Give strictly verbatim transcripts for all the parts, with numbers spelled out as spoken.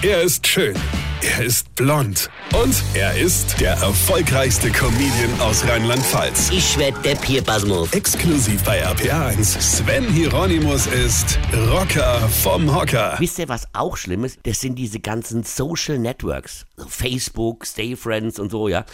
Er ist schön. Er ist blond. Und er ist der erfolgreichste Comedian aus Rheinland-Pfalz. Ich werd der Pier Basmov. Exklusiv bei A P A eins. Sven Hieronymus ist Rocker vom Hocker. Wisst ihr, was auch schlimm ist? Das sind diese ganzen Social Networks. Facebook, Stay Friends und so, ja.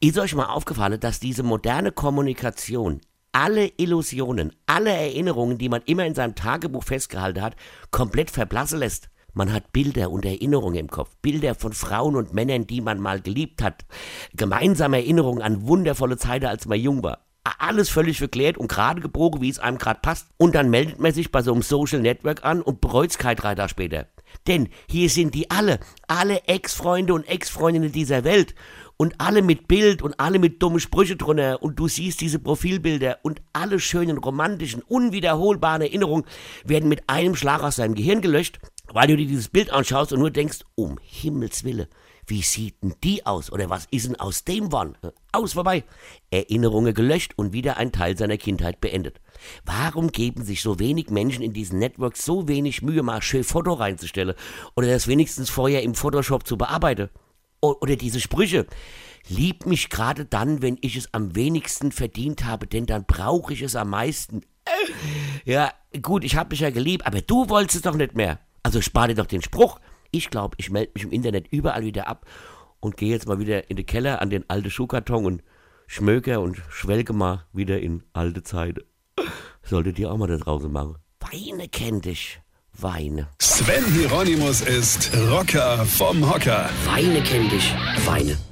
Ist euch mal aufgefallen, dass diese moderne Kommunikation alle Illusionen, alle Erinnerungen, die man immer in seinem Tagebuch festgehalten hat, komplett verblassen lässt? Man hat Bilder und Erinnerungen im Kopf. Bilder von Frauen und Männern, die man mal geliebt hat. Gemeinsame Erinnerungen an wundervolle Zeiten, als man jung war. Alles völlig verklärt und gerade gebogen, wie es einem gerade passt. Und dann meldet man sich bei so einem Social Network an und bereut es kein drei Tage später. Denn hier sind die alle, alle Ex-Freunde und Ex-Freundinnen dieser Welt. Und alle mit Bild und alle mit dummen Sprüchen drunter. Und du siehst diese Profilbilder und alle schönen, romantischen, unwiederholbaren Erinnerungen werden mit einem Schlag aus deinem Gehirn gelöscht, weil du dir dieses Bild anschaust und nur denkst, um Himmels Willen, wie sieht denn die aus? Oder was ist denn aus dem wann? Aus, vorbei. Erinnerungen gelöscht und wieder ein Teil seiner Kindheit beendet. Warum geben sich so wenig Menschen in diesen Networks so wenig Mühe, mal schön Foto reinzustellen oder das wenigstens vorher im Photoshop zu bearbeiten? Oder diese Sprüche. Lieb mich gerade dann, wenn ich es am wenigsten verdient habe, denn dann brauche ich es am meisten. Ja, gut, ich habe dich ja geliebt, aber du wolltest es doch nicht mehr. Also spar dir doch den Spruch. Ich glaube, ich melde mich im Internet überall wieder ab und gehe jetzt mal wieder in den Keller an den alten Schuhkarton und schmöke und schwelge mal wieder in alte Zeiten. Solltet ihr auch mal da draußen machen. Weine kenn dich. Weine. Sven Hieronymus ist Rocker vom Hocker. Weine kenn dich. Weine.